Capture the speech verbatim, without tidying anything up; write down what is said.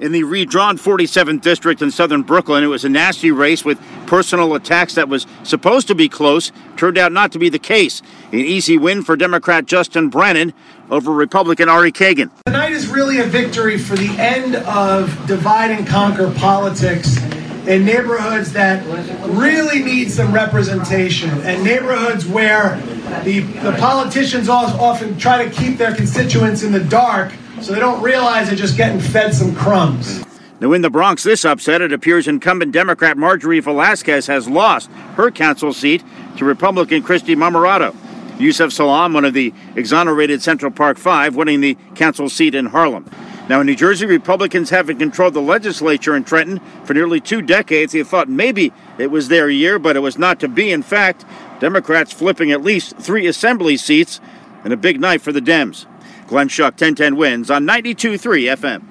in the redrawn forty-seventh District in southern Brooklyn. It was a nasty race with personal attacks that was supposed to be close. Turned out not to be the case. An easy win for Democrat Justin Brannan over Republican Ari Kagan. Tonight is really a victory for the end of divide and conquer politics in neighborhoods that really need some representation, and neighborhoods where the, the politicians often try to keep their constituents in the dark so they don't realize they're just getting fed some crumbs. Now in the Bronx, this upset, it appears incumbent Democrat Marjorie Velasquez has lost her council seat to Republican Christy Mamaroto. Yusuf Salam, one of the exonerated Central Park Five, winning the council seat in Harlem. Now in New Jersey, Republicans having controlled the legislature in Trenton for nearly two decades. They thought maybe it was their year, but it was not to be. In fact, Democrats flipping at least three assembly seats, and a big night for the Dems. Glenn Schuck, ten ten WINS on ninety-two point three F M.